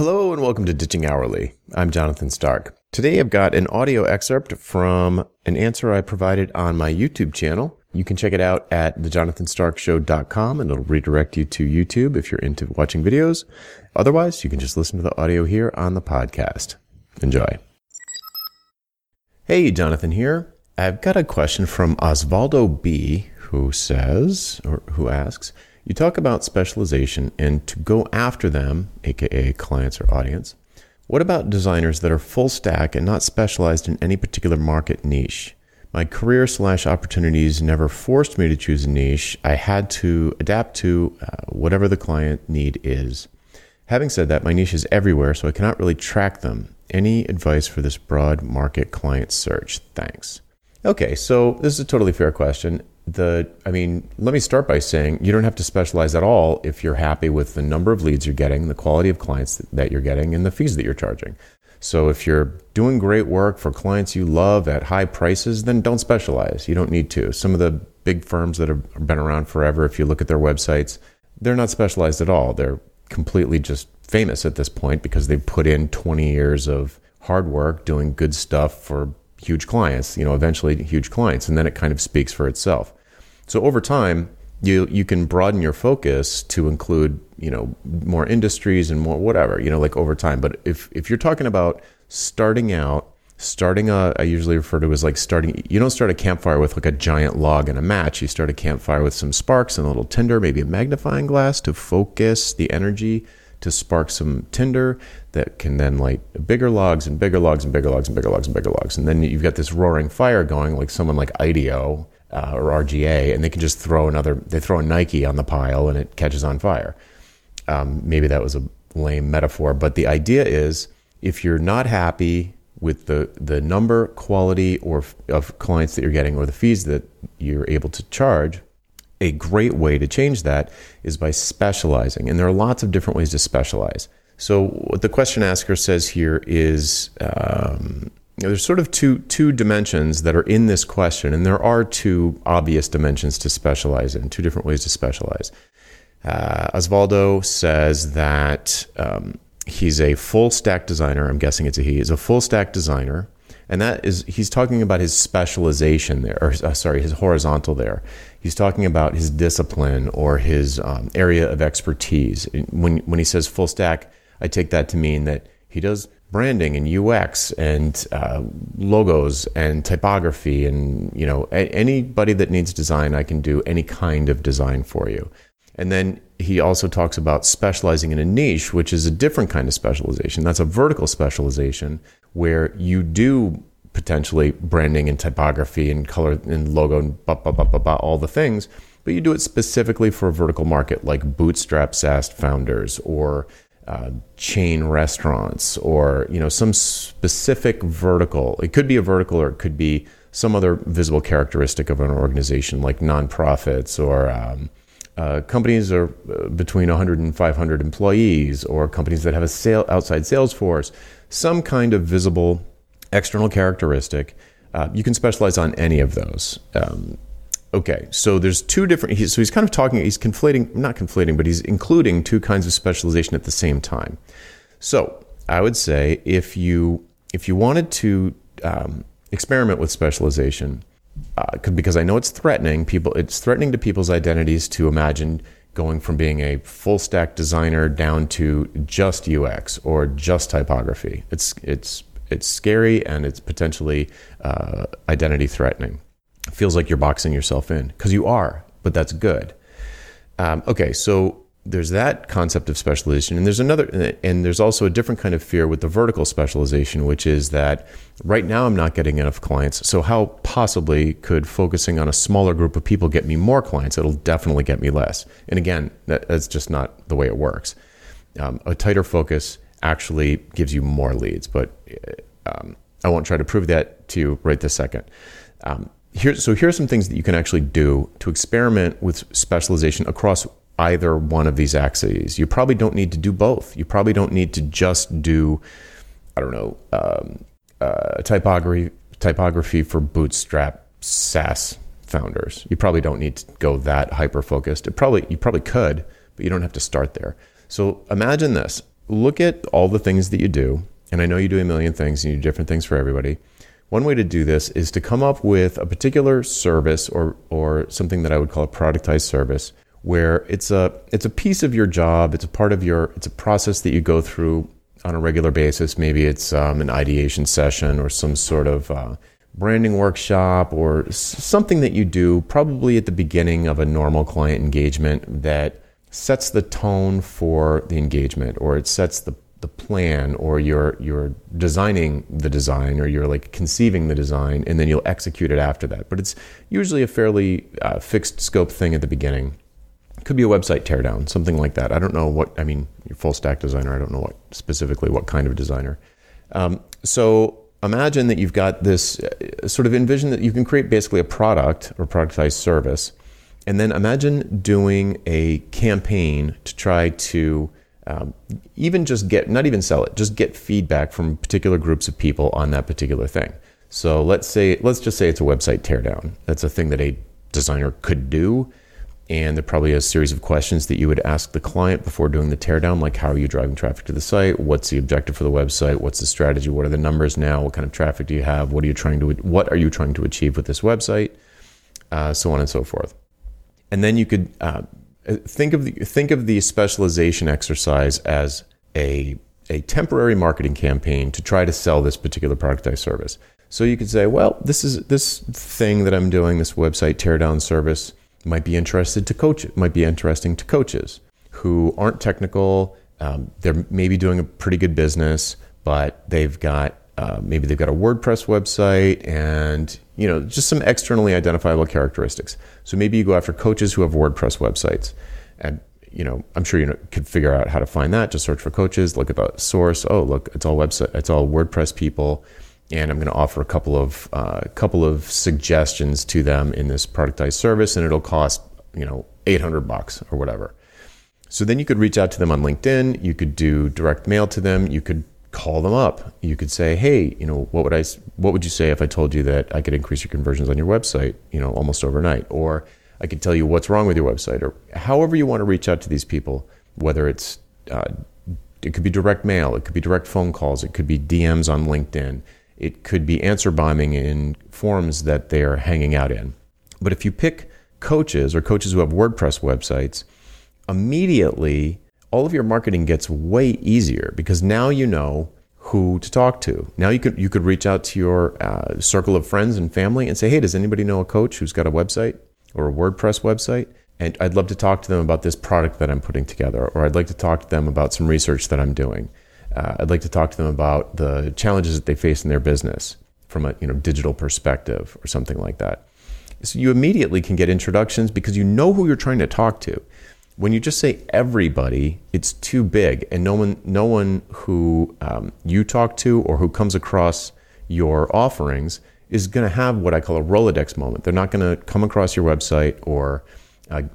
Hello and welcome to Ditching Hourly. I'm Jonathan Stark. Today I've got an audio excerpt from an answer I provided on my YouTube channel. You can check it out at thejonathanstarkshow.com and it'll redirect you to YouTube if you're into watching videos. Otherwise, you can just listen to the audio here on the podcast. Enjoy. Hey, Jonathan here. I've got a question from Osvaldo B., who asks, you talk about specialization and to go after them, aka clients or audience. What about designers that are full stack and not specialized in any particular market niche? My career / opportunities never forced me to choose a niche. I had to adapt to whatever the client need is. Having said that, my niche is everywhere, so I cannot really track them. Any advice for this broad market client search? Thanks. Okay, so this is a totally fair question. Let me start by saying you don't have to specialize at all if you're happy with the number of leads you're getting, the quality of clients that you're getting, and the fees that you're charging. So if you're doing great work for clients you love at high prices, then don't specialize. You don't need to. Some of the big firms that have been around forever, if you look at their websites, they're not specialized at all. They're completely just famous at this point because they've put in 20 years of hard work doing good stuff for huge clients, eventually huge clients, and then it kind of speaks for itself. So over time, you can broaden your focus to include, more industries and more whatever, over time. But if you're talking about starting out, I usually refer to as like starting, you don't start a campfire with like a giant log and a match. You start a campfire with some sparks and a little tinder, maybe a magnifying glass to focus the energy to spark some tinder that can then light bigger logs and bigger logs and bigger logs and bigger logs and bigger logs. And then you've got this roaring fire going, like someone like IDEO. Or RGA, and they can just throw a Nike on the pile and it catches on fire. Maybe that was a lame metaphor, but the idea is if you're not happy with the number, quality, or of clients that you're getting or the fees that you're able to charge, a great way to change that is by specializing. And there are lots of different ways to specialize. So what the question asker says here is, there's sort of two dimensions that are in this question, and there are two obvious dimensions to specialize in, two different ways to specialize. Osvaldo says that he's a full-stack designer. I'm guessing it's he is a full-stack designer, and that is he's talking about his specialization there, or his horizontal there. He's talking about his discipline or his area of expertise. When he says full-stack, I take that to mean that he does branding and UX and logos and typography and, anybody that needs design, I can do any kind of design for you. And then he also talks about specializing in a niche, which is a different kind of specialization. That's a vertical specialization where you do potentially branding and typography and color and logo and all the things, but you do it specifically for a vertical market like bootstrap SaaS founders or chain restaurants or, some specific vertical. It could be a vertical or it could be some other visible characteristic of an organization like nonprofits or companies are between 100 and 500 employees or companies that have a outside sales force, some kind of visible external characteristic. You can specialize on any of those. Okay, so there's two different, so he's kind of talking, he's including two kinds of specialization at the same time. So I would say if you wanted to experiment with specialization, because I know it's threatening to people's identities to imagine going from being a full stack designer down to just UX or just typography. It's scary and it's potentially identity threatening. It feels like you're boxing yourself in because you are, but that's good. Okay, so there's that concept of specialization, and there's also a different kind of fear with the vertical specialization, which is that right now I'm not getting enough clients. So how possibly could focusing on a smaller group of people get me more clients? It'll definitely get me less. And again, that's just not the way it works. A tighter focus actually gives you more leads, but I won't try to prove that to you right this second. Here are some things that you can actually do to experiment with specialization across either one of these axes. You probably don't need to do both. You probably don't need to just do, typography for bootstrap SaaS founders. You probably don't need to go that hyper-focused. You probably could, but you don't have to start there. So imagine this. look at all the things that you do. And I know you do a million things and you do different things for everybody. One way to do this is to come up with a particular service or something that I would call a productized service, where it's a piece of your job, it's a process that you go through on a regular basis. Maybe it's an ideation session or some sort of branding workshop or something that you do probably at the beginning of a normal client engagement that sets the tone for the engagement, or it sets the plan, or you're designing the design, or you're like conceiving the design, and then you'll execute it after that. But it's usually a fairly fixed scope thing at the beginning. It could be a website teardown, something like that. I don't know what, I mean, you're full stack designer. I don't know what specifically what kind of designer. So imagine that you've got this sort of envision that you can create basically a product or productized service. And then imagine doing a campaign to try to even just get, not even sell it, just get feedback from particular groups of people on that particular thing. So let's just say it's a website teardown. That's a thing that a designer could do. And there probably is a series of questions that you would ask the client before doing the teardown, like how are you driving traffic to the site? What's the objective for the website? What's the strategy? What are the numbers now? What kind of traffic do you have? What are you trying to achieve with this website? So on and so forth. And then you could think of the specialization exercise as a temporary marketing campaign to try to sell this particular productized service. So you could say, well, this thing that I'm doing, this website teardown service, might be interesting to coaches who aren't technical. They're maybe doing a pretty good business, but maybe they've got a WordPress website and, you know, just some externally identifiable characteristics. So maybe you go after coaches who have WordPress websites, and, you know, I'm sure you could figure out how to find that. Just search for coaches, look at the source. Oh, look, it's all WordPress people. And I'm going to offer a couple of suggestions to them in this productized service, and it'll cost, you know, $800 or whatever. So then you could reach out to them on LinkedIn. You could do direct mail to them. You could call them up. You could say, hey, you know, what would you say if I told you that I could increase your conversions on your website, you know, almost overnight? Or I could tell you what's wrong with your website, or however you want to reach out to these people, whether it's, it could be direct mail, it could be direct phone calls, it could be DMs on LinkedIn. It could be answer bombing in forums that they are hanging out in. But if you pick coaches or coaches who have WordPress websites, immediately all of your marketing gets way easier, because now you know who to talk to. Now you could reach out to your circle of friends and family and say, hey, does anybody know a coach who's got a website or a WordPress website? And I'd love to talk to them about this product that I'm putting together, or I'd like to talk to them about some research that I'm doing. I'd like to talk to them about the challenges that they face in their business from a, you know, digital perspective or something like that. So you immediately can get introductions because you know who you're trying to talk to. When you just say everybody, it's too big, and no one who you talk to or who comes across your offerings is going to have what I call a Rolodex moment. They're not going to come across your website or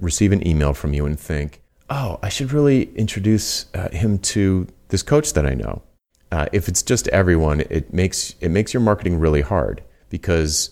receive an email from you and think, oh, I should really introduce him to this coach that I know. If it's just everyone, it makes your marketing really hard, because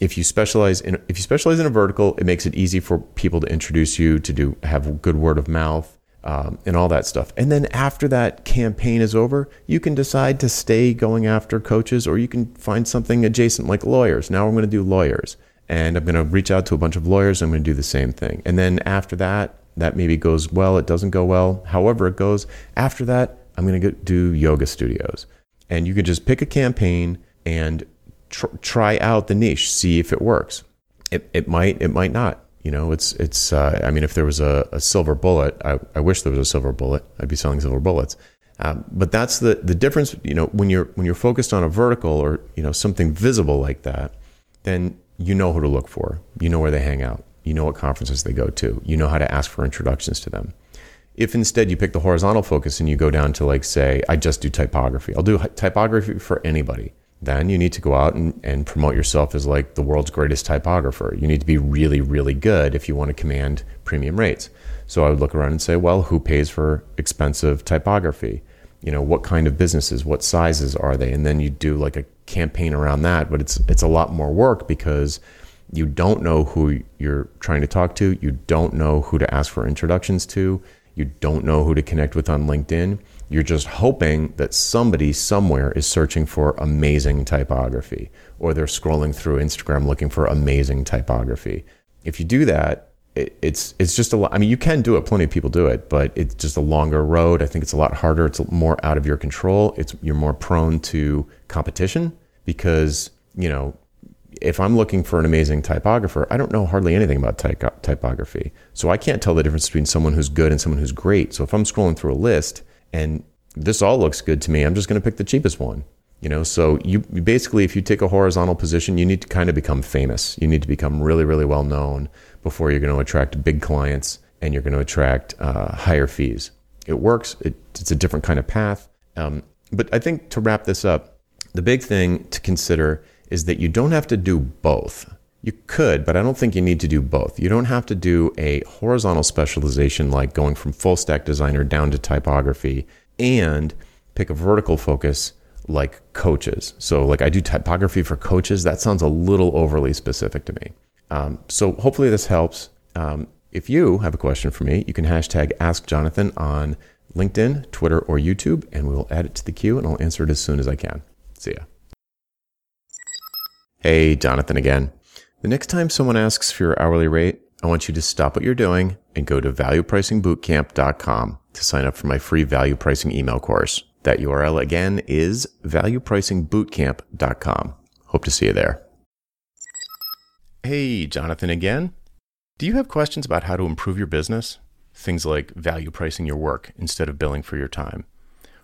if you specialize in a vertical, it makes it easy for people to introduce you, have good word of mouth, and all that stuff. And then after that campaign is over, you can decide to stay going after coaches, or you can find something adjacent like lawyers. Now I'm going to do lawyers, and I'm going to reach out to a bunch of lawyers. I'm going to do the same thing, and then after that maybe goes well. It doesn't go well. However it goes after that, I'm going to do yoga studios. And you can just pick a campaign and try out the niche, see if it works. It might not. You know, it's. I mean, if there was a silver bullet, I wish there was a silver bullet. I'd be selling silver bullets. But that's the difference. You know, when you're focused on a vertical, or, you know, something visible like that, then you know who to look for. You know where they hang out. You know what conferences they go to. You know how to ask for introductions to them. If instead you pick the horizontal focus and you go down to, like, say, I just do typography. I'll do typography for anybody. Then you need to go out and promote yourself as, like, the world's greatest typographer. You need to be really, really good if you want to command premium rates. So I would look around and say, well, who pays for expensive typography? You know, what kind of businesses, what sizes are they? And then you do, like, a campaign around that, but it's a lot more work because you don't know who you're trying to talk to. You don't know who to ask for introductions to. You don't know who to connect with on LinkedIn. You're just hoping that somebody somewhere is searching for amazing typography, or they're scrolling through Instagram looking for amazing typography. If you do that, it's just a lot. I mean, you can do it. Plenty of people do it, but it's just a longer road. I think it's a lot harder. It's more out of your control. You're more prone to competition because, you know, if I'm looking for an amazing typographer, I don't know hardly anything about typography. So I can't tell the difference between someone who's good and someone who's great. So if I'm scrolling through a list and this all looks good to me, I'm just going to pick the cheapest one. You know, so you basically, if you take a horizontal position, you need to kind of become famous. You need to become really, really well known before you're going to attract big clients and you're going to attract higher fees. It works. It's a different kind of path. But I think to wrap this up, the big thing to consider is that you don't have to do both. You could, but I don't think you need to do both. You don't have to do a horizontal specialization like going from full stack designer down to typography and pick a vertical focus like coaches. So like I do typography for coaches. That sounds a little overly specific to me. So hopefully this helps. If you have a question for me, you can #AskJonathan on LinkedIn, Twitter, or YouTube, and we will add it to the queue and I'll answer it as soon as I can. See ya. Hey, Jonathan again. The next time someone asks for your hourly rate, I want you to stop what you're doing and go to valuepricingbootcamp.com to sign up for my free value pricing email course. That URL again is valuepricingbootcamp.com. Hope to see you there. Hey, Jonathan again. Do you have questions about how to improve your business? Things like value pricing your work instead of billing for your time,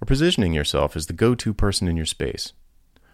or positioning yourself as the go-to person in your space.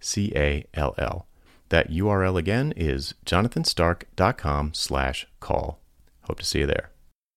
C-A-L-L. That URL again is jonathanstark.com/call. Hope to see you there.